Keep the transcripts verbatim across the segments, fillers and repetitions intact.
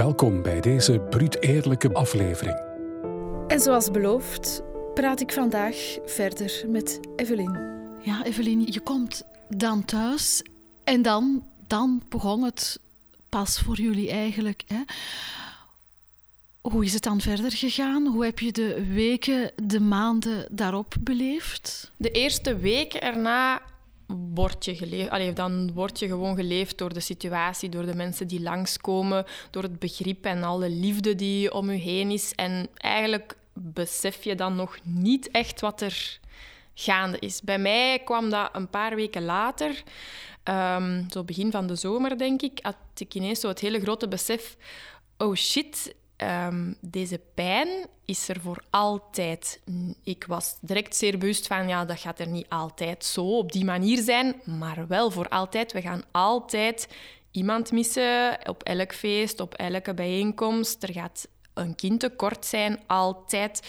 Welkom bij deze bruut eerlijke aflevering. En zoals beloofd praat ik vandaag verder met Evelien. Ja, Evelien, je komt dan thuis en dan, dan begon het pas voor jullie eigenlijk. Hè? Hoe is het dan verder gegaan? Hoe heb je de weken, de maanden daarop beleefd? De eerste week erna word je geleefd. Allee, dan word je gewoon geleefd door de situatie, door de mensen die langskomen, door het begrip en alle liefde die om je heen is. En eigenlijk besef je dan nog niet echt wat er gaande is. Bij mij kwam dat een paar weken later, um, zo begin van de zomer denk ik, had ik ineens zo het hele grote besef, oh shit, Um, deze pijn is er voor altijd. Ik was direct zeer bewust van, ja, dat gaat er niet altijd zo op die manier zijn, maar wel voor altijd. We gaan altijd iemand missen op elk feest, op elke bijeenkomst. Er gaat een kind tekort zijn, altijd.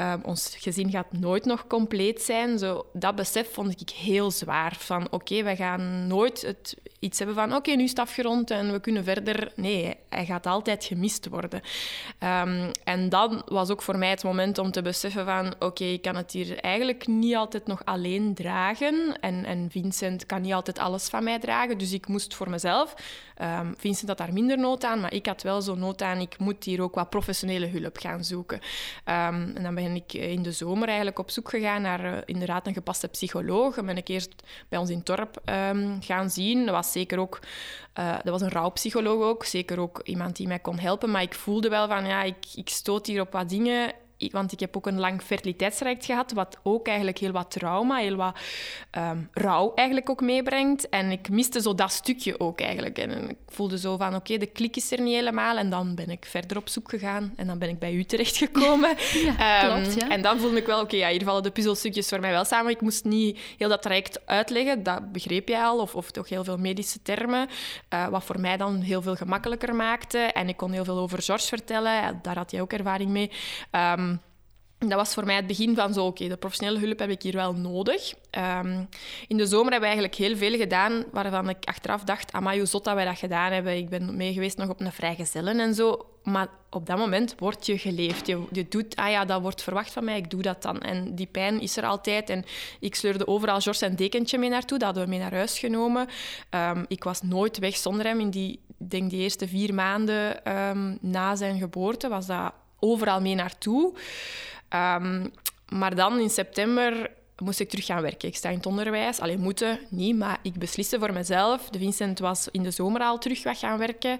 Um, ons gezin gaat nooit nog compleet zijn. Zo, dat besef vond ik heel zwaar. Van oké, okay, we gaan nooit het, iets hebben van oké, okay, nu is het afgerond en we kunnen verder. Nee, hij gaat altijd gemist worden. Um, en dan was ook voor mij het moment om te beseffen van oké, okay, ik kan het hier eigenlijk niet altijd nog alleen dragen. En, en Vincent kan niet altijd alles van mij dragen. Dus ik moest voor mezelf. Um, Vincent had daar minder nood aan, maar ik had wel zo'n nood aan. Ik moet hier ook wat professionele hulp gaan zoeken. Um, en dan ben ik in de zomer eigenlijk op zoek gegaan naar uh, inderdaad een gepaste psycholoog. En ben ik eerst bij ons in het dorp um, gaan zien. Dat was zeker ook, uh, dat was een rouwpsycholoog ook, zeker ook iemand die mij kon helpen. Maar ik voelde wel van ja, ik, ik stoot hier op wat dingen. Want ik heb ook een lang fertiliteitstraject gehad, wat ook eigenlijk heel wat trauma, heel wat um, rouw eigenlijk ook meebrengt. En ik miste zo dat stukje ook eigenlijk. En ik voelde zo van, oké, okay, de klik is er niet helemaal. En dan ben ik verder op zoek gegaan. En dan ben ik bij u terechtgekomen. Ja, um, klopt, ja. En dan voelde ik wel, oké, okay, ja, hier vallen de puzzelstukjes voor mij wel samen. Ik moest niet heel dat traject uitleggen. Dat begreep jij al. Of, of toch heel veel medische termen. Uh, wat voor mij dan heel veel gemakkelijker maakte. En ik kon heel veel over George vertellen. Daar had jij ook ervaring mee. Um, Dat was voor mij het begin van zo, oké, okay, de professionele hulp heb ik hier wel nodig. Um, in de zomer hebben we eigenlijk heel veel gedaan waarvan ik achteraf dacht, amai, hoe zot dat wij dat gedaan hebben. Ik ben mee geweest nog op een vrijgezellen en zo. Maar op dat moment word je geleefd. Je, je doet, ah ja, dat wordt verwacht van mij, ik doe dat dan. En die pijn is er altijd. En ik sleurde overal George zijn dekentje mee naartoe. Dat hadden we mee naar huis genomen. Um, ik was nooit weg zonder hem. In die, denk die eerste vier maanden um, na zijn geboorte was dat overal mee naartoe. Um, maar dan in september moest ik terug gaan werken. Ik sta in het onderwijs. Allee, moeten, niet, maar ik besliste voor mezelf. De Vincent was in de zomer al terug weg gaan werken.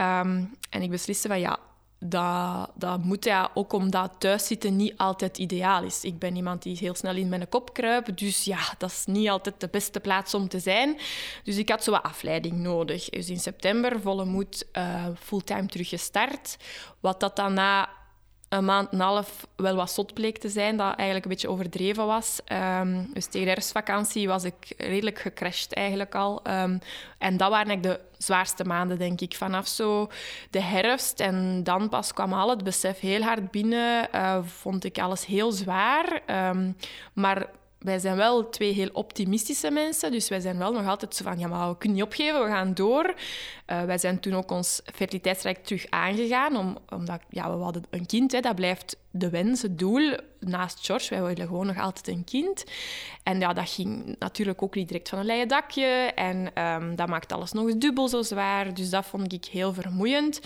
Um, en ik besliste van ja, dat, dat moet ja, ook omdat thuiszitten niet altijd ideaal is. Ik ben iemand die heel snel in mijn kop kruipt. Dus ja, dat is niet altijd de beste plaats om te zijn. Dus ik had zo wat afleiding nodig. Dus in september volle moed uh, fulltime teruggestart. Wat dat daarna een maand en een half wel wat zot bleek te zijn, dat eigenlijk een beetje overdreven was. Um, dus tegen de herfstvakantie was ik redelijk gecrashed eigenlijk al. Um, en dat waren eigenlijk de zwaarste maanden, denk ik. Vanaf zo de herfst en dan pas kwam al het besef heel hard binnen. Uh, vond ik alles heel zwaar. Um, maar wij zijn wel twee heel optimistische mensen. Dus wij zijn wel nog altijd zo van, ja, maar we kunnen niet opgeven, we gaan door. Uh, wij zijn toen ook ons fertiliteitstraject terug aangegaan. Om, omdat, ja, we hadden een kind, hè, dat blijft de wens, het doel. Naast George, wij wilden gewoon nog altijd een kind. En ja, dat ging natuurlijk ook niet direct van een leien dakje. En um, dat maakt alles nog eens dubbel zo zwaar. Dus dat vond ik heel vermoeiend.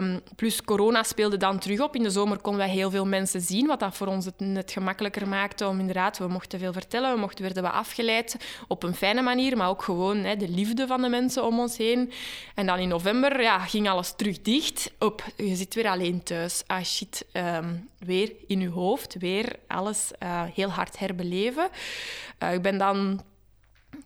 Um, plus corona speelde dan terug op. In de zomer konden wij heel veel mensen zien, wat dat voor ons het net gemakkelijker maakte. Om inderdaad, we mochten veel vertellen, we mochten, werden we afgeleid op een fijne manier, maar ook gewoon hè, de liefde van de mensen om ons heen. En dan in november ja, ging alles terug dicht. Op, je zit weer alleen thuis. Ah shit, um, weer in je hoofd. Weer alles uh, heel hard herbeleven. Uh, ik ben dan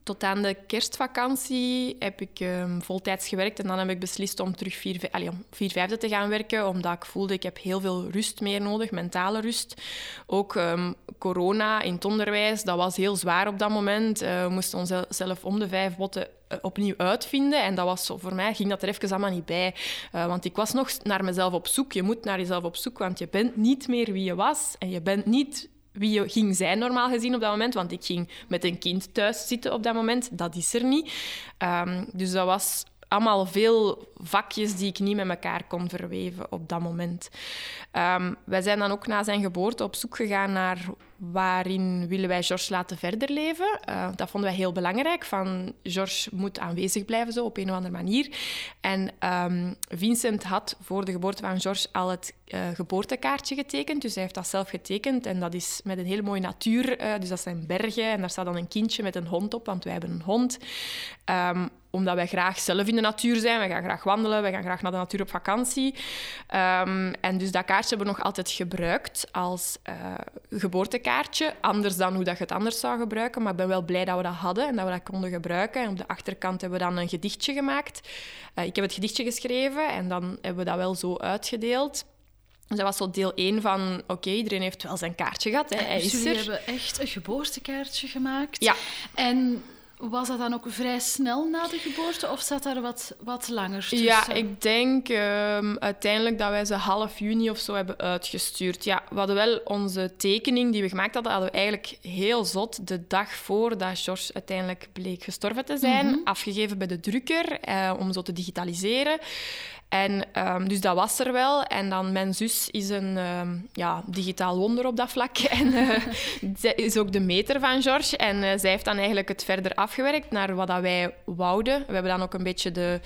tot aan de kerstvakantie heb ik um, voltijds gewerkt en dan heb ik beslist om terug vier, v- allee, om vier vijfde te gaan werken, omdat ik voelde ik heb heel veel rust meer nodig, mentale rust. Ook um, corona in het onderwijs, dat was heel zwaar op dat moment. Uh, we moesten onszelf om de vijf botten opnieuw uitvinden. En dat was, voor mij ging dat er even allemaal niet bij. Uh, want ik was nog naar mezelf op zoek. Je moet naar jezelf op zoek, want je bent niet meer wie je was. En je bent niet wie je ging zijn, normaal gezien, op dat moment. Want ik ging met een kind thuis zitten op dat moment. Dat is er niet. Um, dus dat was allemaal veel vakjes die ik niet met elkaar kon verweven op dat moment. Um, wij zijn dan ook na zijn geboorte op zoek gegaan naar waarin willen wij George laten verder leven. Uh, dat vonden wij heel belangrijk. Van George moet aanwezig blijven zo, op een of andere manier. En um, Vincent had voor de geboorte van George al het uh, geboortekaartje getekend. Dus hij heeft dat zelf getekend. En dat is met een heel mooie natuur. Uh, dus dat zijn bergen. En daar staat dan een kindje met een hond op, want wij hebben een hond. Um, omdat wij graag zelf in de natuur zijn. We gaan graag wandelen, we gaan graag naar de natuur op vakantie. Um, en dus dat kaartje hebben we nog altijd gebruikt als uh, geboortekaartje. Anders dan hoe dat je het anders zou gebruiken. Maar ik ben wel blij dat we dat hadden en dat we dat konden gebruiken. En op de achterkant hebben we dan een gedichtje gemaakt. Uh, ik heb het gedichtje geschreven en dan hebben we dat wel zo uitgedeeld. Dus dat was zo deel één van, oké, okay, iedereen heeft wel zijn kaartje gehad. Hè. Hij is er. Jullie hebben echt een geboortekaartje gemaakt. Ja. En... was dat dan ook vrij snel na de geboorte of zat daar wat, wat langer tussen? Ja, ik denk um, uiteindelijk dat wij ze half juni of zo hebben uitgestuurd. Ja, we hadden wel onze tekening die we gemaakt hadden, hadden we eigenlijk heel zot de dag voordat George uiteindelijk bleek gestorven te zijn, mm-hmm. afgegeven bij de drukker eh, om zo te digitaliseren. En, um, dus dat was er wel. En dan mijn zus is een um, ja, digitaal wonder op dat vlak. En uh, zij is ook de meter van George. En uh, zij heeft dan eigenlijk het verder afgewerkt naar wat dat wij wouden. We hebben dan ook een beetje de...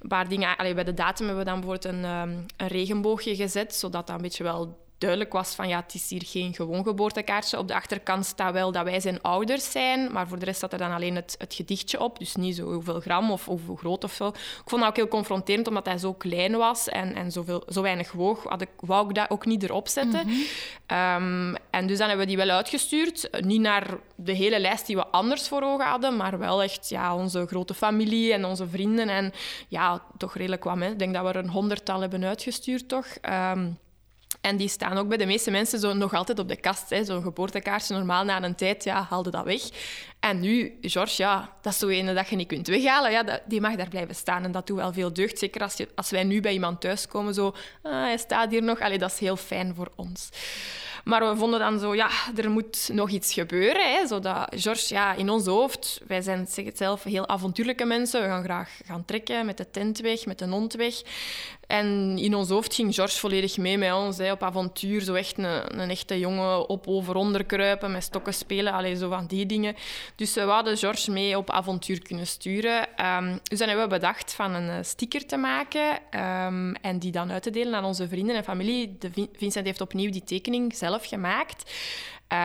Een paar dingen, allee, bij de datum hebben we dan bijvoorbeeld een, um, een regenboogje gezet, zodat dat een beetje wel duidelijk was van ja, het is hier geen gewoon geboortekaartje. Op de achterkant staat wel dat wij zijn ouders zijn, maar voor de rest staat er dan alleen het, het gedichtje op. Dus niet zo hoeveel gram of, of hoe groot of zo. Ik vond dat ook heel confronterend, omdat hij zo klein was en, en zoveel, zo weinig woog. Had ik, wou ik dat ook niet erop zetten. Mm-hmm. Um, en dus dan hebben we die wel uitgestuurd. Niet naar de hele lijst die we anders voor ogen hadden, maar wel echt ja, onze grote familie en onze vrienden. En ja, toch redelijk wat. Hè. Ik denk dat we er een honderdtal hebben uitgestuurd, toch? Um, En die staan ook bij de meeste mensen zo nog altijd op de kast. Hè. Zo'n geboortekaartje, normaal na een tijd, ja, haalde dat weg. En nu, George, ja, dat is zo ene dat je niet kunt weghalen. Ja, dat, die mag daar blijven staan en dat doet wel veel deugd. Zeker als, je, als wij nu bij iemand thuiskomen, zo, ah, hij staat hier nog. Allee, dat is heel fijn voor ons. Maar we vonden dan zo, ja, er moet nog iets gebeuren. Hè, zodat George, ja, in ons hoofd, wij zijn zelf heel avontuurlijke mensen. We gaan graag gaan trekken met de tent weg, met de hond weg. En in ons hoofd ging George volledig mee met ons, hè, op avontuur. Zo echt een, een echte jongen op, over, onder kruipen, met stokken spelen. Allee, zo van die dingen. Dus we hadden George mee op avontuur kunnen sturen. Um, dus dan hebben we bedacht van een sticker te maken um, en die dan uit te delen aan onze vrienden en familie. De Vincent heeft opnieuw die tekening zelf gemaakt.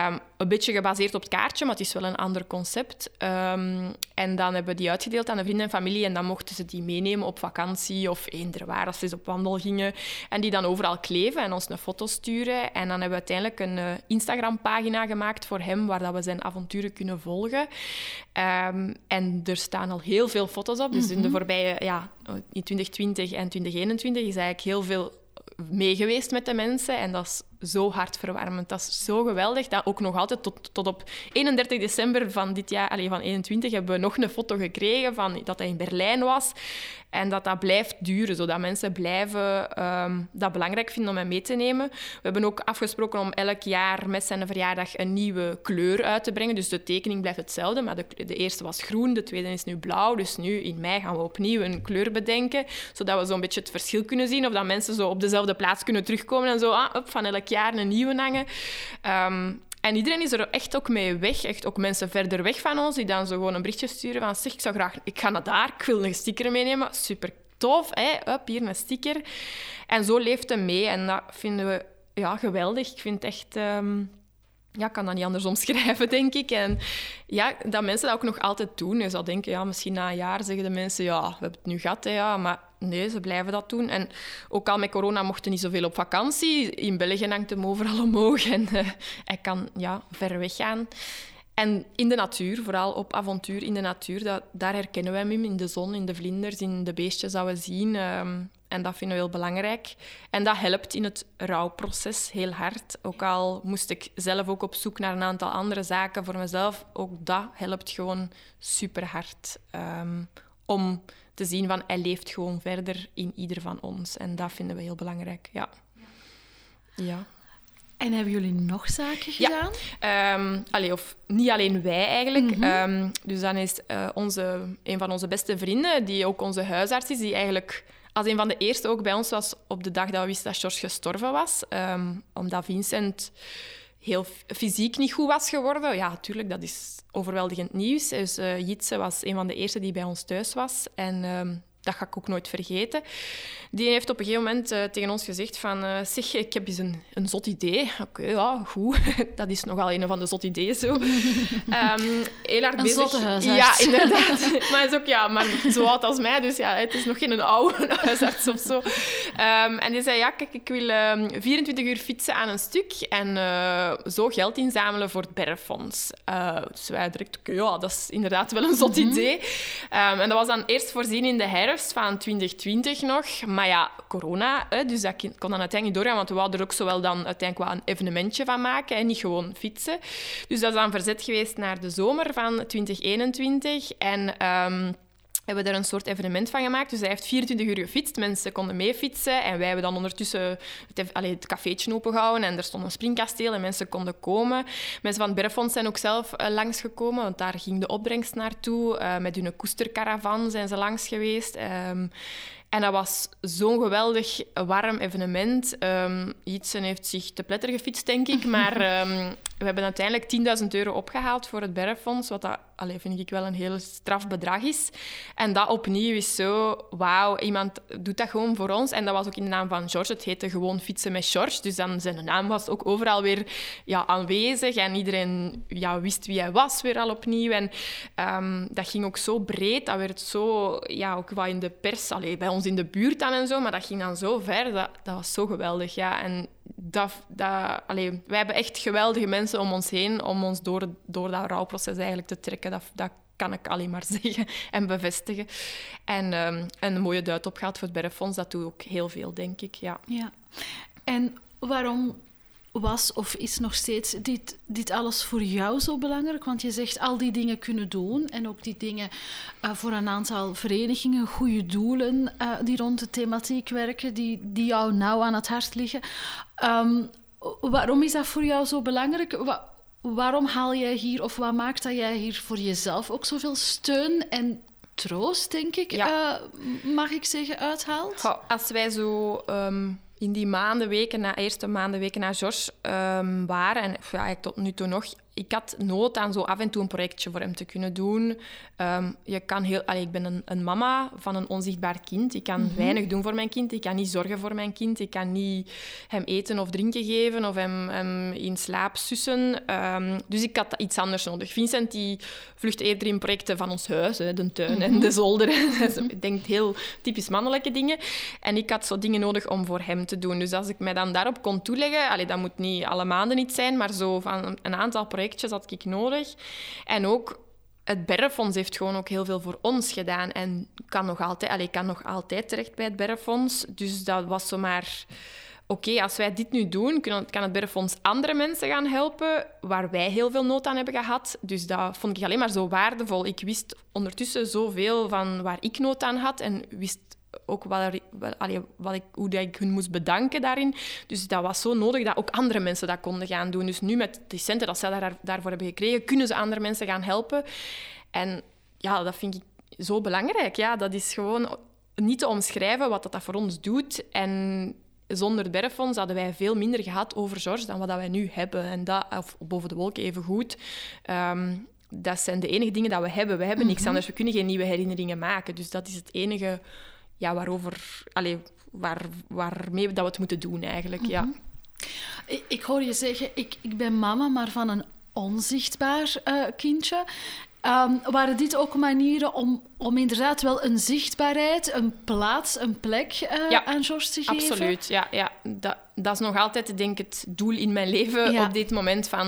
Um, een beetje gebaseerd op het kaartje, maar het is wel een ander concept. Um, en dan hebben we die uitgedeeld aan de vrienden en familie en dan mochten ze die meenemen op vakantie of eender waar als ze op wandel gingen. En die dan overal kleven en ons een foto sturen. En dan hebben we uiteindelijk een uh, Instagram-pagina gemaakt voor hem waar dat we zijn avonturen kunnen volgen. Um, en er staan al heel veel foto's op. Dus mm-hmm. in de voorbije, ja, in twintig twintig en twintig eenentwintig is eigenlijk heel veel meegeweest met de mensen. En dat is zo hartverwarmend. Dat is zo geweldig. Dat ook nog altijd tot, tot op eenendertig december van dit jaar, allez, van eenentwintig, hebben we nog een foto gekregen van dat hij in Berlijn was. En dat dat blijft duren, zodat mensen blijven um, dat belangrijk vinden om hem mee te nemen. We hebben ook afgesproken om elk jaar met zijn verjaardag een nieuwe kleur uit te brengen. Dus de tekening blijft hetzelfde, maar de, de eerste was groen, de tweede is nu blauw. Dus nu, in mei, gaan we opnieuw een kleur bedenken, zodat we zo'n beetje het verschil kunnen zien. Of dat mensen zo op dezelfde plaats kunnen terugkomen en zo ah, op, van elk jaar een nieuwe hangen. Um, En iedereen is er echt ook mee weg. Echt ook mensen verder weg van ons die dan zo gewoon een berichtje sturen van zeg, ik zou graag, ik ga naar daar, ik wil een sticker meenemen. Super tof, hè? Up, hier een sticker. En zo leeft het mee en dat vinden we ja, geweldig. Ik vind het echt... Um Ja, ik kan dat niet anders omschrijven, denk ik. En ja, dat mensen dat ook nog altijd doen. Je zou denken, ja, misschien na een jaar zeggen de mensen... ja, we hebben het nu gehad, hè, ja. Maar nee, ze blijven dat doen. En ook al met corona mochten niet zoveel op vakantie. In België hangt hem overal omhoog. En uh, hij kan ja, ver weg gaan. En in de natuur, vooral op avontuur in de natuur... Dat, daar herkennen we hem in de zon, in de vlinders, in de beestjes dat we zien... Um, En dat vinden we heel belangrijk. En dat helpt in het rouwproces heel hard. Ook al moest ik zelf ook op zoek naar een aantal andere zaken voor mezelf, ook dat helpt gewoon super hard. Um, om te zien van, hij leeft gewoon verder in ieder van ons. En dat vinden we heel belangrijk, ja. Ja. En hebben jullie nog zaken gedaan? Ja, um, allee, of niet alleen wij eigenlijk. Mm-hmm. Um, dus dan is uh, onze, een van onze beste vrienden, die ook onze huisarts is, die eigenlijk... als een van de eerste ook bij ons was op de dag dat we wisten dat George gestorven was. Um, omdat Vincent heel fysiek niet goed was geworden. Ja, natuurlijk, dat is overweldigend nieuws. Dus uh, Jietse was een van de eerste die bij ons thuis was. En um, dat ga ik ook nooit vergeten. Die heeft op een gegeven moment uh, tegen ons gezegd van... Uh, zeg, ik heb eens een, een zot idee. Oké, okay, ja, goed. Dat is nogal een van de zot ideeën, zo. Um, heel hard een bezig. Zotte huisarts. Ja, inderdaad. Maar hij is ook ja, maar zo oud als mij. Dus ja, het is nog geen oude huisarts of zo. Um, en die zei, ja, kijk, ik wil um, vierentwintig uur fietsen aan een stuk. En uh, zo geld inzamelen voor het Berrefonds. Uh, dus wij direct, okay, ja, dat is inderdaad wel een zot mm-hmm. idee. Um, en dat was dan eerst voorzien in de herfst van twintig twintig nog. Maar ja, corona, dus dat kon dan uiteindelijk niet doorgaan, want we wouden er ook zowel dan uiteindelijk wel een evenementje van maken en niet gewoon fietsen. Dus dat is dan verzet geweest naar de zomer van twintig eenentwintig. En um, hebben we er een soort evenement van gemaakt. Dus hij heeft vierentwintig uur gefietst, mensen konden mee fietsen en wij hebben dan ondertussen het, allee, het cafeetje opengehouden en er stond een springkasteel en mensen konden komen. Mensen van het Berrefonds zijn ook zelf uh, langsgekomen, want daar ging de opbrengst naartoe. Uh, met hun koestercaravan zijn ze langs geweest. Um, En dat was zo'n geweldig warm evenement. Um, Jietsen heeft zich te pletter gefietst, denk ik. Maar um, we hebben uiteindelijk tienduizend euro opgehaald voor het Berrefonds. Wat dat, allez, vind ik wel een heel straf bedrag is. En dat opnieuw is zo... Wauw, iemand doet dat gewoon voor ons. En dat was ook in de naam van George. Het heette gewoon Fietsen met George. Dus dan zijn naam was ook overal weer ja, aanwezig. En iedereen ja, wist wie hij was weer al opnieuw. En um, dat ging ook zo breed. Dat werd zo... Ja, ook wat in de pers... Allez, bij ons in de buurt dan en zo, maar dat ging dan zo ver. Dat, dat was zo geweldig, ja. En dat, dat, allez, wij hebben echt geweldige mensen om ons heen, om ons door, door dat rouwproces eigenlijk te trekken. Dat, dat kan ik alleen maar zeggen en bevestigen. En um, een mooie duit opgehaald voor het Berrefonds, dat doet ook heel veel, denk ik, ja. Ja. En waarom was of is nog steeds dit, dit alles voor jou zo belangrijk? Want je zegt al die dingen kunnen doen en ook die dingen uh, voor een aantal verenigingen, goede doelen uh, die rond de thematiek werken, die, die jou nauw aan het hart liggen. Um, waarom is dat voor jou zo belangrijk? Wa- waarom haal jij hier of wat maakt dat jij hier voor jezelf ook zoveel steun en troost, denk ik, ja. uh, mag ik zeggen, uithaalt? Goh, als wij zo... Um in die maanden, weken na, eerste maanden, weken na George um, waren, en ja, tot nu toe nog, ik had nood aan zo af en toe een projectje voor hem te kunnen doen. Um, je kan heel, allee, ik ben een, een mama van een onzichtbaar kind. Ik kan mm-hmm. weinig doen voor mijn kind. Ik kan niet zorgen voor mijn kind. Ik kan niet hem eten of drinken geven of hem, hem in slaap sussen. Um, dus ik had iets anders nodig. Vincent die vlucht eerder in projecten van ons huis, hè, de tuin mm-hmm. en de zolder. Ik denk heel typisch mannelijke dingen. En ik had zo dingen nodig om voor hem te doen. Dus als ik mij dan daarop kon toeleggen, allee, dat moet niet alle maanden iets zijn, maar zo van een aantal projecten had ik nodig. En ook het Berrefonds heeft gewoon ook heel veel voor ons gedaan. En kan nog altijd, allee, kan nog altijd terecht bij het Berrefonds. Dus dat was zomaar... Oké, okay, als wij dit nu doen, kan het Berrefonds andere mensen gaan helpen waar wij heel veel nood aan hebben gehad. Dus dat vond ik alleen maar zo waardevol. Ik wist ondertussen zoveel van waar ik nood aan had en wist ook wat, allee, wat ik, hoe dat ik hun moest bedanken daarin. Dus dat was zo nodig dat ook andere mensen dat konden gaan doen. Dus nu met de centen dat ze daar, daarvoor hebben gekregen, kunnen ze andere mensen gaan helpen. En ja, dat vind ik zo belangrijk. Ja, dat is gewoon niet te omschrijven wat dat, dat voor ons doet. En zonder het Berrefonds hadden wij veel minder gehad over George dan wat dat wij nu hebben. En dat, of boven de wolken even goed. Um, dat zijn de enige dingen dat we hebben. We hebben niks mm-hmm. anders. We kunnen geen nieuwe herinneringen maken. Dus dat is het enige... Ja, waarover, allee, waar, waarmee dat we het moeten doen eigenlijk, mm-hmm. ja. Ik, ik hoor je zeggen, ik, ik ben mama, maar van een onzichtbaar uh, kindje. Um, waren dit ook manieren om, om inderdaad wel een zichtbaarheid, een plaats, een plek uh, ja, aan George te geven? Absoluut, ja, ja. Dat, dat is nog altijd, denk ik, het doel in mijn leven ja. op dit moment van...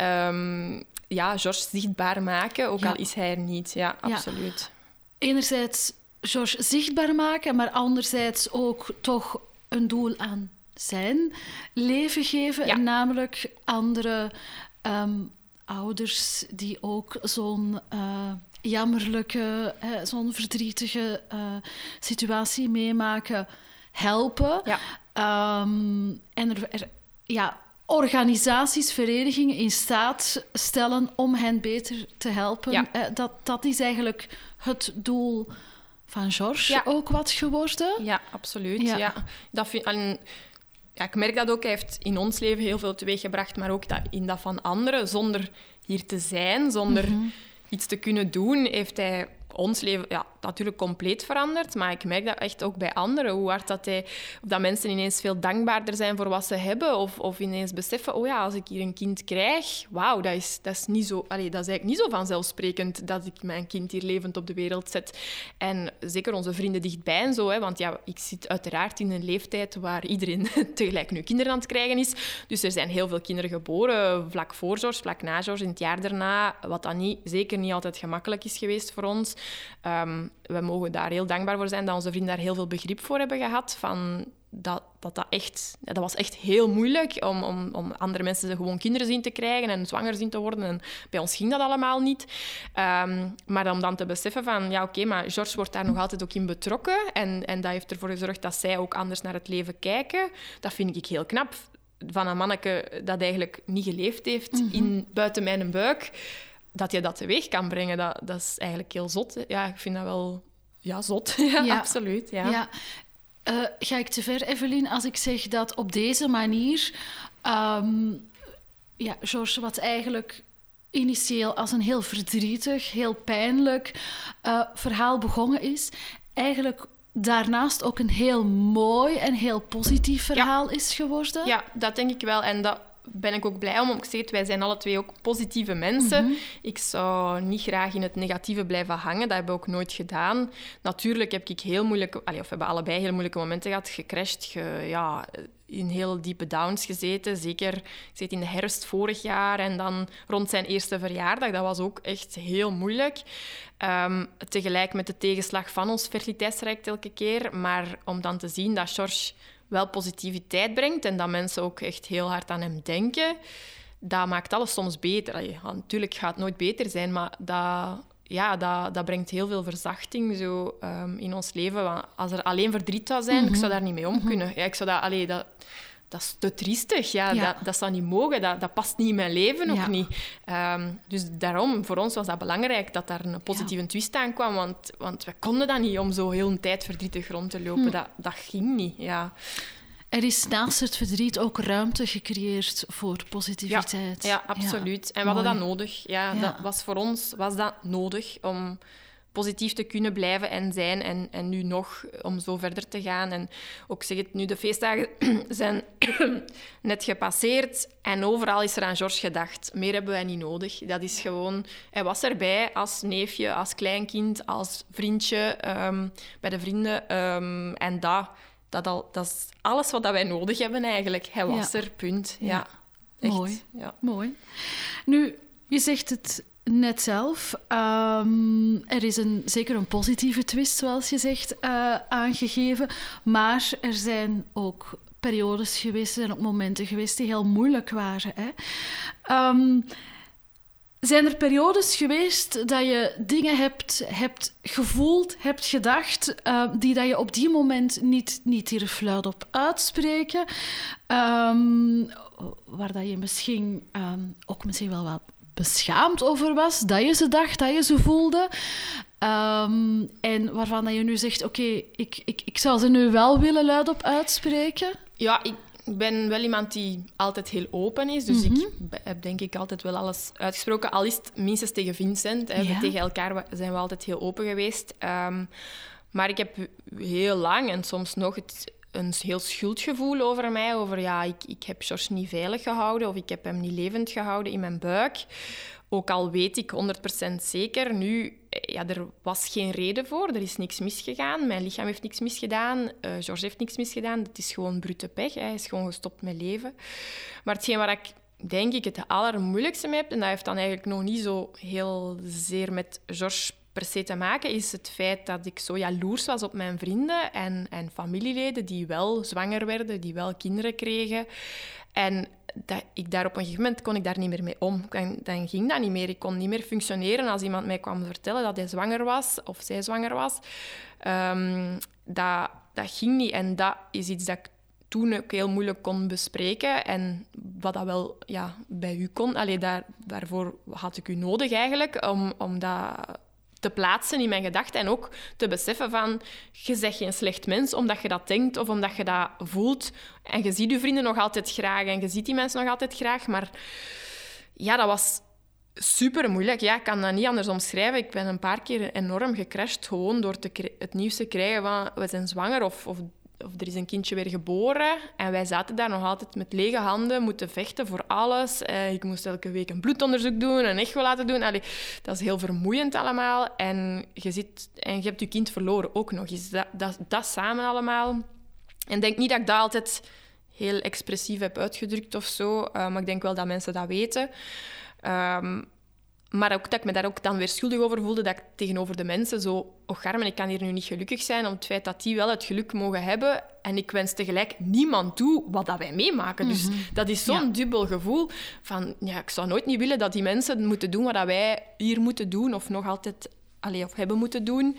Um, ja, George zichtbaar maken, ook ja. al is hij er niet. Ja, absoluut. Ja. Enerzijds... George zichtbaar maken, maar anderzijds ook toch een doel aan zijn leven geven. Ja. En namelijk andere um, ouders die ook zo'n uh, jammerlijke, hè, zo'n verdrietige uh, situatie meemaken, helpen. Ja. Um, en er, er, ja, organisaties, verenigingen in staat stellen om hen beter te helpen. Ja. Uh, dat, dat is eigenlijk het doel... van George ja. ook wat geworden. Ja, absoluut. Ja. Ja. Dat vind, en, ja, ik merk dat ook. Hij heeft in ons leven heel veel teweeggebracht, maar ook dat, in dat van anderen. Zonder hier te zijn, zonder mm-hmm. iets te kunnen doen, heeft hij ons leven ja, natuurlijk compleet veranderd. Maar ik merk dat echt ook bij anderen. Hoe hard dat, hij, of dat mensen ineens veel dankbaarder zijn voor wat ze hebben. Of, of ineens beseffen, oh ja, als ik hier een kind krijg... Wauw, dat is, dat is niet zo, allez, dat is eigenlijk niet zo vanzelfsprekend dat ik mijn kind hier levend op de wereld zet. En zeker onze vrienden dichtbij en zo. Hè, want ja, ik zit uiteraard in een leeftijd waar iedereen tegelijk nu kinderen aan het krijgen is. Dus er zijn heel veel kinderen geboren. Vlak voor George, vlak na George, in het jaar daarna. Wat dan niet, zeker niet altijd gemakkelijk is geweest voor ons... Um, we mogen daar heel dankbaar voor zijn dat onze vrienden daar heel veel begrip voor hebben gehad. Van dat, dat, dat, echt, dat was echt heel moeilijk om, om, om andere mensen gewoon kinderen zien te krijgen en zwanger zien te worden. En bij ons ging dat allemaal niet. Um, maar om dan te beseffen van, ja oké, okay, maar George wordt daar nog altijd ook in betrokken. En, en dat heeft ervoor gezorgd dat zij ook anders naar het leven kijken. Dat vind ik heel knap. Van een manneke dat eigenlijk niet geleefd heeft mm-hmm. in, buiten mijn buik. Dat je dat teweeg kan brengen, dat, dat is eigenlijk heel zot. Ja, ik vind dat wel... Ja, zot. Ja, ja. Absoluut. Ja. Ja. Uh, ga ik te ver, Evelien, als ik zeg dat op deze manier... Um, ja, George, wat eigenlijk initieel als een heel verdrietig, heel pijnlijk uh, verhaal begonnen is... eigenlijk daarnaast ook een heel mooi en heel positief verhaal ja. is geworden. Ja, dat denk ik wel. En dat... ben ik ook blij om. Ik zeg het, wij zijn alle twee ook positieve mensen. Mm-hmm. Ik zou niet graag in het negatieve blijven hangen. Dat hebben we ook nooit gedaan. Natuurlijk heb ik heel moeilijke... Allee, of we hebben allebei heel moeilijke momenten gehad. Gecrashed, ge, ja, in heel diepe downs gezeten. Zeker, ik zit in de herfst vorig jaar en dan rond zijn eerste verjaardag. Dat was ook echt heel moeilijk. Um, tegelijk met de tegenslag van ons fertiliteitstraject elke keer. Maar om dan te zien dat George... wel positiviteit brengt en dat mensen ook echt heel hard aan hem denken, dat maakt alles soms beter. Allee, natuurlijk gaat het nooit beter zijn, maar dat, ja, dat, dat brengt heel veel verzachting zo, um, in ons leven. Want als er alleen verdriet zou zijn, mm-hmm. ik zou daar niet mee om kunnen. Mm-hmm. Ja, ik zou dat, allee, dat, dat is te triestig. Ja, ja. Dat, dat zou niet mogen. Dat, dat past niet in mijn leven, ook ja. niet. Um, dus daarom, voor ons was dat belangrijk, dat daar een positieve ja. twist aan kwam. Want, want we konden dat niet om zo heel een tijd verdrietig rond te lopen. Hm. Dat, dat ging niet, ja. Er is naast het verdriet ook ruimte gecreëerd voor positiviteit. Ja, ja absoluut. Ja, en we mooi. Hadden dat nodig. Ja, ja. Dat was voor ons was dat nodig om... positief te kunnen blijven en zijn en, en nu nog om zo verder te gaan. En ook zeg het nu, de feestdagen zijn net gepasseerd en overal is er aan George gedacht. Meer hebben wij niet nodig. Dat is gewoon... Hij was erbij als neefje, als kleinkind, als vriendje, um, bij de vrienden. Um, en dat, dat, al, dat is alles wat wij nodig hebben eigenlijk. Hij was ja. er, punt. Ja. Ja. Echt. Mooi. Ja. Mooi. Nu, je zegt het... net zelf. Um, er is een, zeker een positieve twist, zoals je zegt, uh, aangegeven. Maar er zijn ook periodes geweest, er zijn ook momenten geweest die heel moeilijk waren. Hè? Um, zijn er periodes geweest dat je dingen hebt, hebt gevoeld, hebt gedacht, uh, die dat je op die moment niet, niet hier luidop uitspreken, um, waar dat je misschien um, ook misschien wel wat beschaamd over was, dat je ze dacht, dat je ze voelde. Um, en waarvan dat je nu zegt, oké, okay, ik, ik, ik zou ze nu wel willen luidop uitspreken. Ja, ik ben wel iemand die altijd heel open is. Dus mm-hmm. ik heb denk ik altijd wel alles uitgesproken. Al is het minstens tegen Vincent. Hè. Ja. Tegen elkaar zijn we altijd heel open geweest. Um, maar ik heb heel lang en soms nog het... een heel schuldgevoel over mij, over ja, ik, ik heb George niet veilig gehouden of ik heb hem niet levend gehouden in mijn buik. Ook al weet ik honderd procent zeker, nu, ja, er was geen reden voor, er is niks misgegaan. Mijn lichaam heeft niks misgedaan, uh, George heeft niks misgedaan. Het is gewoon brute pech, hij is gewoon gestopt met leven. Maar hetgeen waar ik, denk ik, het allermoeilijkste mee heb, en dat heeft dan eigenlijk nog niet zo heel zeer met George per se te maken, is het feit dat ik zo jaloers was op mijn vrienden en, en familieleden die wel zwanger werden, die wel kinderen kregen. En dat ik daar op een gegeven moment kon ik daar niet meer mee om. Dan, dan ging dat niet meer. Ik kon niet meer functioneren als iemand mij kwam vertellen dat hij zwanger was of zij zwanger was. Um, dat, dat ging niet. En dat is iets dat ik toen ook heel moeilijk kon bespreken. En wat dat wel ja, bij u kon, allee, daar, daarvoor had ik u nodig eigenlijk, om, om dat... te plaatsen in mijn gedachten en ook te beseffen van, je bent geen slecht mens omdat je dat denkt of omdat je dat voelt. En je ziet je vrienden nog altijd graag en je ziet die mensen nog altijd graag. Maar ja, dat was super moeilijk. Ja, ik kan dat niet anders omschrijven. Ik ben een paar keer enorm gecrashed gewoon door te cre- het nieuws te krijgen van, we zijn zwanger of, of, of er is een kindje weer geboren. En wij zaten daar nog altijd met lege handen, moeten vechten voor alles. Eh, ik moest elke week een bloedonderzoek doen, een echo laten doen. Allee, dat is heel vermoeiend allemaal. En je, zit, en je hebt je kind verloren ook nog eens. Dat, dat, dat samen allemaal. En denk niet dat ik dat altijd heel expressief heb uitgedrukt of zo. Uh, maar ik denk wel dat mensen dat weten. Um, maar ook dat ik me daar ook dan weer schuldig over voelde, dat ik tegenover de mensen zo... Och, Carmen, ik kan hier nu niet gelukkig zijn om het feit dat die wel het geluk mogen hebben. En ik wens tegelijk niemand toe wat dat wij meemaken. Mm-hmm. Dus dat is zo'n ja. dubbel gevoel van... Ja, ik zou nooit niet willen dat die mensen moeten doen wat wij hier moeten doen of nog altijd allee, of hebben moeten doen.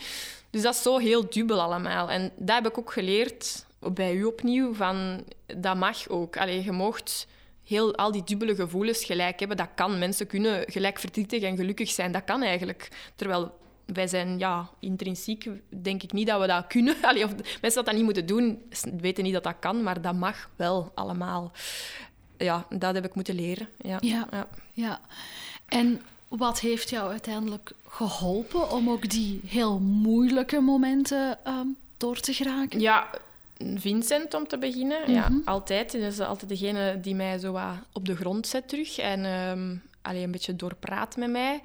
Dus dat is zo heel dubbel allemaal. En dat heb ik ook geleerd, bij u opnieuw, van... Dat mag ook. Allee, je mocht... Heel, al die dubbele gevoelens gelijk hebben, dat kan. Mensen kunnen gelijk verdrietig en gelukkig zijn, dat kan eigenlijk. Terwijl wij zijn, ja, intrinsiek denk ik niet dat we dat kunnen. Allee, of mensen dat dat niet moeten doen, weten niet dat dat kan, maar dat mag wel allemaal. Ja, dat heb ik moeten leren. Ja, ja, ja. ja. En wat heeft jou uiteindelijk geholpen om ook die heel moeilijke momenten um, door te geraken? Ja, Vincent om te beginnen. Mm-hmm. Ja, altijd. Dat is altijd degene die mij zo wat op de grond zet terug en um, alleen een beetje doorpraat met mij.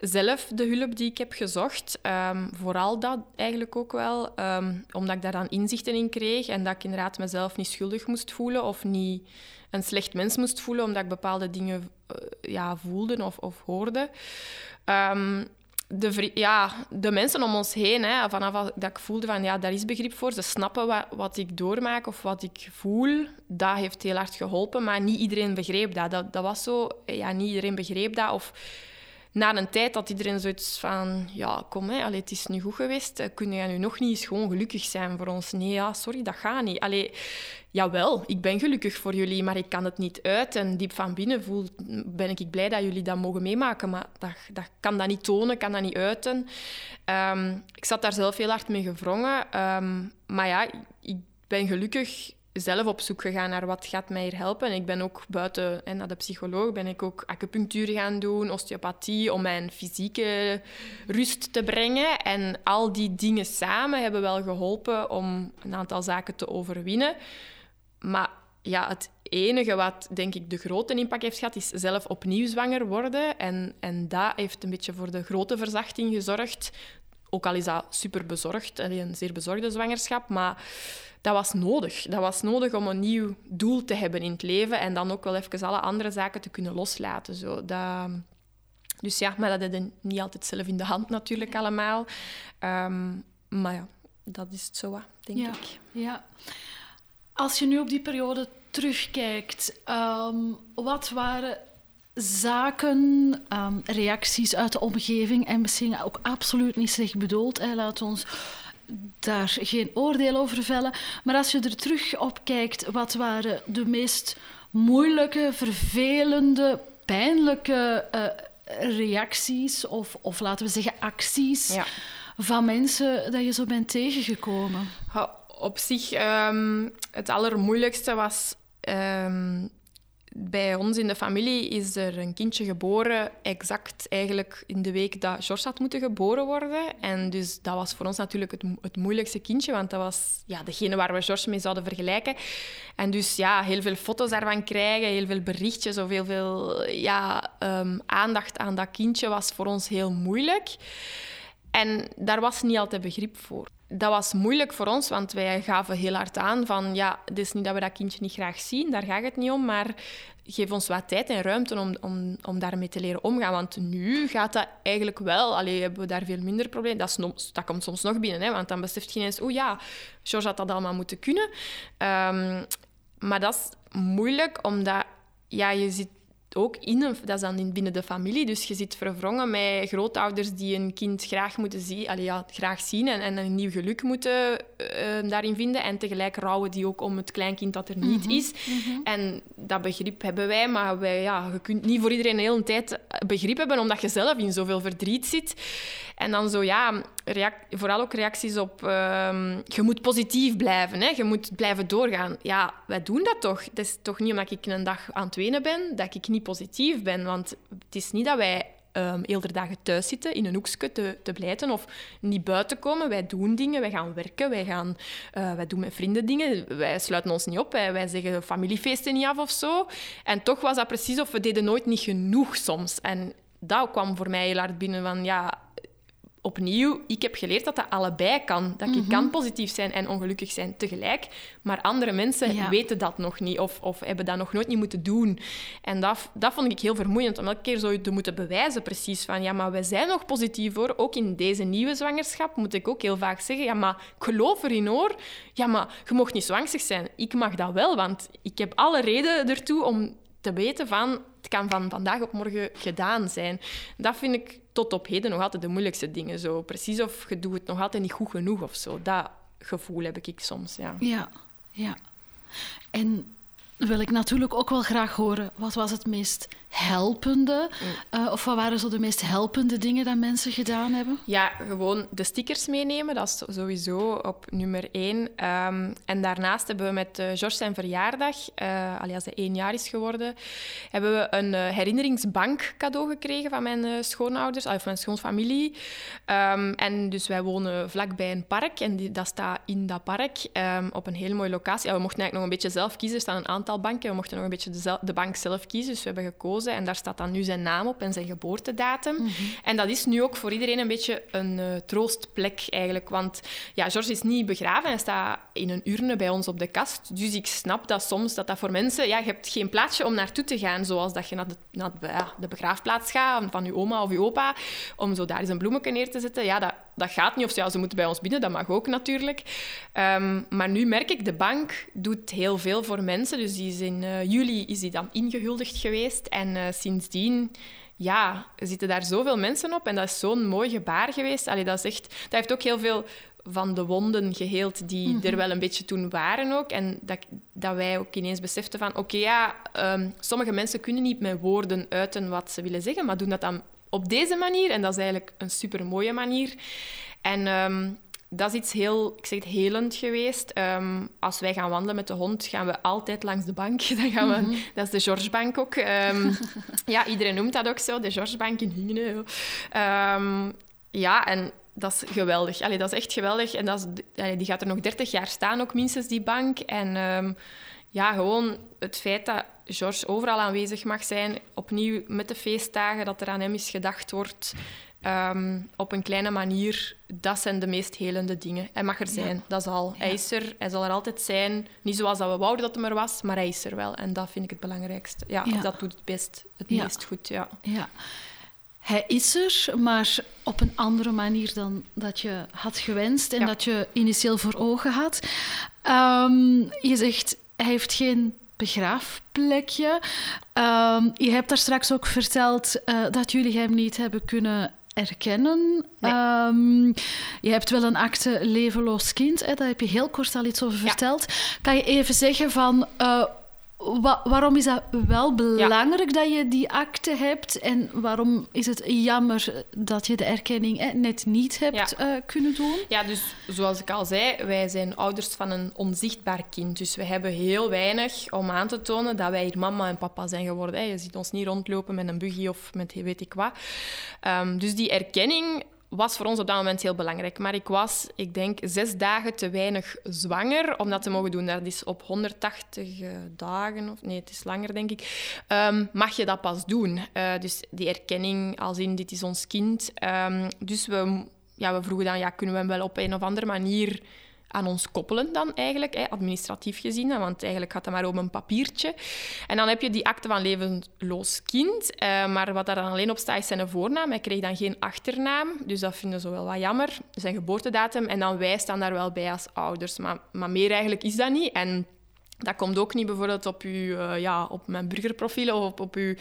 Zelf de hulp die ik heb gezocht, um, vooral dat eigenlijk ook wel, um, omdat ik daar dan inzichten in kreeg en dat ik inderdaad mezelf niet schuldig moest voelen of niet een slecht mens moest voelen, omdat ik bepaalde dingen uh, ja, voelde of, of hoorde. Um, De, vri- ja, de mensen om ons heen, hè, vanaf dat ik voelde van ja, daar is begrip voor, ze snappen wat, wat ik doormaak of wat ik voel, dat heeft heel hard geholpen, maar niet iedereen begreep dat. Dat, dat was zo, ja, niet iedereen begreep dat. Of na een tijd had iedereen zoiets van, ja, kom, hè, allee, het is nu goed geweest, kun jij nu nog niet eens gewoon gelukkig zijn voor ons? Nee, ja, sorry, dat gaat niet. Allee, jawel, ik ben gelukkig voor jullie, maar ik kan het niet uit. En diep van binnen voel, ben ik blij dat jullie dat mogen meemaken, maar dat, dat kan dat niet tonen, kan dat niet uiten. Um, ik zat daar zelf heel hard mee gewrongen. Um, maar ja, ik ben gelukkig zelf op zoek gegaan naar wat gaat mij hier helpen. Ik ben ook buiten en naar de psycholoog ben ik ook acupunctuur gaan doen, osteopathie, om mijn fysieke rust te brengen. En al die dingen samen hebben wel geholpen om een aantal zaken te overwinnen. Maar ja, het enige wat, denk ik, de grote impact heeft gehad, is zelf opnieuw zwanger worden. En, en dat heeft een beetje voor de grote verzachting gezorgd. Ook al is dat super bezorgd, een zeer bezorgde zwangerschap, maar dat was nodig. Dat was nodig om een nieuw doel te hebben in het leven en dan ook wel even alle andere zaken te kunnen loslaten. Zo. Dat, dus ja, maar dat heb je niet altijd zelf in de hand natuurlijk allemaal. Um, maar ja, dat is het zo wat, denk ja, ik. Ja. Als je nu op die periode terugkijkt, um, wat waren zaken, um, reacties uit de omgeving en misschien ook absoluut niet slecht bedoeld. Hè? Laat ons daar geen oordeel over vellen. Maar als je er terug op kijkt, wat waren de meest moeilijke, vervelende, pijnlijke uh, reacties of, of laten we zeggen acties ja. van mensen dat je zo bent tegengekomen? Ja, op zich, um, het allermoeilijkste was... Um Bij ons in de familie is er een kindje geboren, exact eigenlijk in de week dat George had moeten geboren worden. En dus dat was voor ons natuurlijk het, het moeilijkste kindje, want dat was ja, degene waar we George mee zouden vergelijken. En dus ja, heel veel foto's daarvan krijgen, heel veel berichtjes of heel veel ja, um, aandacht aan dat kindje was voor ons heel moeilijk. En daar was niet altijd begrip voor. Dat was moeilijk voor ons, want wij gaven heel hard aan van... Ja, het is niet dat we dat kindje niet graag zien, daar gaat het niet om. Maar geef ons wat tijd en ruimte om, om, om daarmee te leren omgaan. Want nu gaat dat eigenlijk wel. Allee, hebben we daar veel minder problemen. Dat, is, dat komt soms nog binnen, hè, want dan beseft je ineens... Oeh ja, George had dat allemaal moeten kunnen. Um, maar dat is moeilijk, omdat ja, je zit ook in een, dat is dan in, binnen de familie. Dus je zit verwrongen met grootouders die een kind graag moeten zien, allee, ja, graag zien en, en een nieuw geluk moeten uh, daarin vinden. En tegelijk rouwen die ook om het kleinkind dat er niet mm-hmm. is. Mm-hmm. En dat begrip hebben wij, maar wij, ja, je kunt niet voor iedereen de hele tijd begrip hebben, omdat je zelf in zoveel verdriet zit. En dan zo, ja, react, vooral ook reacties op... Uh, je moet positief blijven, hè? Je moet blijven doorgaan. Ja, wij doen dat toch. Het is toch niet omdat ik een dag aan het wenen ben, dat ik niet positief ben. Want het is niet dat wij um, heel de dagen thuis zitten, in een hoekje te, te blijten of niet buiten komen. Wij doen dingen, wij gaan werken, wij, gaan, uh, wij doen met vrienden dingen. Wij sluiten ons niet op, wij, wij zeggen familiefeesten niet af of zo. En toch was dat precies of we deden nooit niet genoeg soms. En dat kwam voor mij heel hard binnen van... ja. Opnieuw, ik heb geleerd dat dat allebei kan. Dat mm-hmm. ik kan positief zijn en ongelukkig zijn tegelijk. Maar andere mensen ja. weten dat nog niet. Of, of hebben dat nog nooit niet moeten doen. En dat, dat vond ik heel vermoeiend. Om elke keer zo te moeten bewijzen precies van... Ja, maar we zijn nog positief hoor. Ook in deze nieuwe zwangerschap moet ik ook heel vaak zeggen... Ja, maar ik geloof erin hoor. Ja, maar je mag niet zwangsig zijn. Ik mag dat wel, want ik heb alle reden ertoe om te weten van... Het kan van vandaag op morgen gedaan zijn. Dat vind ik... tot op heden nog altijd de moeilijkste dingen. Zo. Precies of je doet het nog altijd niet goed genoeg of zo. Dat gevoel heb ik soms, ja. Ja, ja. En wil ik natuurlijk ook wel graag horen, wat was het meest helpende? Mm. Uh, of wat waren zo de meest helpende dingen dat mensen gedaan hebben? Ja, gewoon de stickers meenemen. Dat is sowieso op nummer één. Um, en daarnaast hebben we met uh, George zijn verjaardag, uh, alias hij één jaar is geworden, hebben we een uh, herinneringsbank cadeau gekregen van mijn uh, schoonouders, of mijn schoonfamilie. Um, en dus wij wonen vlakbij een park en die, dat staat in dat park um, op een hele mooie locatie. Ja, we mochten eigenlijk nog een beetje zelf kiezen. Er staan een aantal banken. We mochten nog een beetje de, zel- de bank zelf kiezen, dus we hebben gekozen. En daar staat dan nu zijn naam op en zijn geboortedatum. Mm-hmm. En dat is nu ook voor iedereen een beetje een uh, troostplek eigenlijk. Want ja, George is niet begraven. Hij staat in een urne bij ons op de kast. Dus ik snap dat soms dat dat voor mensen... Ja, je hebt geen plaatsje om naartoe te gaan. Zoals dat je naar de, naar de, ja, de begraafplaats gaat van je oma of je opa. Om zo daar eens een bloemetje neer te zetten. Ja, dat, dat gaat niet. Of ja, ze moeten bij ons binnen. Dat mag ook natuurlijk. Um, maar nu merk ik, de bank doet heel veel voor mensen. Dus die is in uh, juli is die dan ingehuldigd geweest. En En uh, sindsdien ja, zitten daar zoveel mensen op. En dat is zo'n mooi gebaar geweest. Allee, dat, is echt, dat heeft ook heel veel van de wonden geheeld die mm-hmm. er wel een beetje toen waren ook. En dat, dat wij ook ineens beseften van... Oké, okay, ja, um, sommige mensen kunnen niet met woorden uiten wat ze willen zeggen, maar doen dat dan op deze manier. En dat is eigenlijk een supermooie manier. En... Um, Dat is iets heel, ik zeg het, helend geweest. Um, als wij gaan wandelen met de hond, gaan we altijd langs de bank. Dan gaan we, mm-hmm. Dat is de Georgebank ook. Um, ja, iedereen noemt dat ook zo, de Georgebank in Hingene. Um, ja, en dat is geweldig. Allee, dat is echt geweldig. En dat is, allee, die gaat er nog dertig jaar staan, ook minstens, die bank. En um, ja, gewoon het feit dat George overal aanwezig mag zijn, opnieuw met de feestdagen, dat er aan hem is gedacht wordt... Um, op een kleine manier, dat zijn de meest helende dingen. Hij mag er zijn, ja. dat is al. Ja. Hij is er, hij zal er altijd zijn. Niet zoals dat we wouden dat hij er was, maar hij is er wel. En dat vind ik het belangrijkste. Ja, ja. dat doet het best, het ja. meest goed. Ja. Ja. Hij is er, maar op een andere manier dan dat je had gewenst en ja. dat je initieel voor ogen had. Um, je zegt, hij heeft geen... begraafplekje. Um, je hebt daar straks ook verteld uh, dat jullie hem niet hebben kunnen erkennen. Nee. Um, je hebt wel een akte levenloos kind. Hè? Daar heb je heel kort al iets over ja. verteld. Kan je even zeggen van... Uh, wa- waarom is dat wel belangrijk ja. dat je die akte hebt? En waarom is het jammer dat je de erkenning eh, net niet hebt ja. uh, kunnen doen? Ja, dus zoals ik al zei, wij zijn ouders van een onzichtbaar kind. Dus we hebben heel weinig om aan te tonen dat wij hier mama en papa zijn geworden. Hè. Je ziet ons niet rondlopen met een buggy of met weet ik wat. Um, dus die erkenning... was voor ons op dat moment heel belangrijk. Maar ik was, ik denk, zes dagen te weinig zwanger om dat te mogen doen. Dat is op honderdtachtig dagen, of nee, het is langer, denk ik, um, mag je dat pas doen. Uh, dus die erkenning, als in dit is ons kind. Um, dus we, ja, we vroegen dan, ja, kunnen we hem wel op een of andere manier aan ons koppelen dan eigenlijk, hè, administratief gezien. Want eigenlijk gaat het maar om een papiertje. En dan heb je die akte van levenloos kind. Uh, maar wat daar dan alleen op staat, is zijn voornaam. Hij kreeg dan geen achternaam. Dus dat vinden ze wel wat jammer. Zijn geboortedatum. En dan wij staan daar wel bij als ouders. Maar, maar meer eigenlijk is dat niet. En Dat komt ook niet bijvoorbeeld op, uw, uh, ja, op mijn burgerprofielen of op, op uw...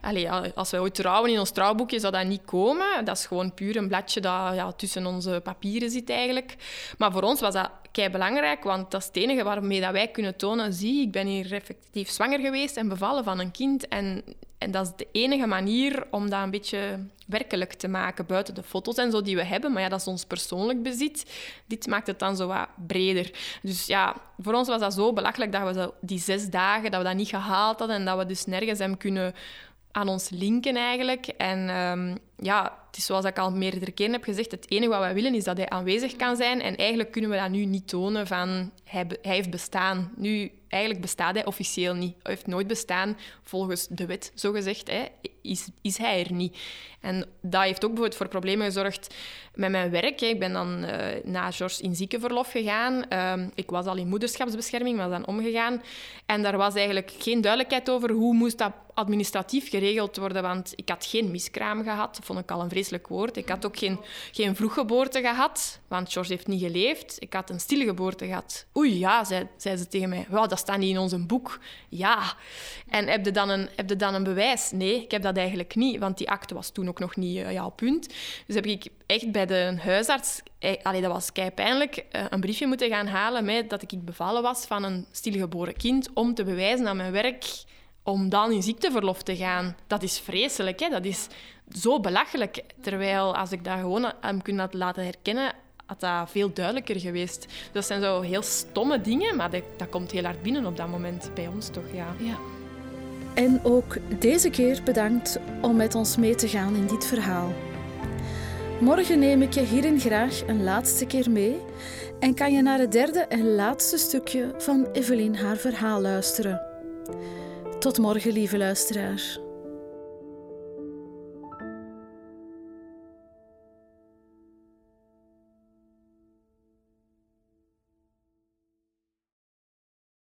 Allez, als wij ooit trouwen in ons trouwboekje, zou dat niet komen. Dat is gewoon puur een bladje dat ja, tussen onze papieren zit eigenlijk. Maar voor ons was dat keibelangrijk, want dat is het enige waarmee dat wij kunnen tonen... Zie, ik ben hier effectief zwanger geweest en bevallen van een kind. En, en dat is de enige manier om dat een beetje werkelijk te maken, buiten de foto's en zo die we hebben. Maar ja, dat is ons persoonlijk bezit. Dit maakt het dan zo wat breder. Dus ja, voor ons was dat zo belachelijk dat we die zes dagen dat we dat niet gehaald hadden en dat we dus nergens hem kunnen aan ons linken eigenlijk. En um, ja, het is zoals ik al meerdere keren heb gezegd, het enige wat wij willen is dat hij aanwezig kan zijn. En eigenlijk kunnen we dat nu niet tonen van hij, be- hij heeft bestaan. Nu, eigenlijk bestaat hij officieel niet. Hij heeft nooit bestaan volgens de wet, zogezegd. Hè, is, is hij er niet. En dat heeft ook bijvoorbeeld voor problemen gezorgd met mijn werk. Hè. Ik ben dan uh, na George in ziekenverlof gegaan. Uh, ik was al in moederschapsbescherming, was dan omgegaan. En daar was eigenlijk geen duidelijkheid over hoe moest dat administratief geregeld worden. Want ik had geen miskraam gehad. Dat vond ik al een vreselijk woord. Ik had ook geen, geen vroeggeboorte gehad, want George heeft niet geleefd. Ik had een stilgeboorte gehad. Oei, ja, zei, zei ze tegen mij. Wow, dat staat niet in ons boek. Ja. En heb je dan een, heb je dan een bewijs? Nee, ik heb dat eigenlijk niet, want die akte was toen ook nog niet uh, jouw punt. Dus heb ik echt bij de huisarts, allee, dat was keipijnlijk, een briefje moeten gaan halen met dat ik bevallen was van een stilgeboren kind, om te bewijzen aan mijn werk... om dan in ziekteverlof te gaan. Dat is vreselijk, hè? Dat is zo belachelijk. Terwijl, als ik dat gewoon hem kon laten herkennen, had dat veel duidelijker geweest. Dat zijn zo heel stomme dingen, maar dat, dat komt heel hard binnen op dat moment. Bij ons toch, ja. ja. En ook deze keer bedankt om met ons mee te gaan in dit verhaal. Morgen neem ik je hierin graag een laatste keer mee en kan je naar het derde en laatste stukje van Evelien haar verhaal luisteren. Tot morgen, lieve luisteraar.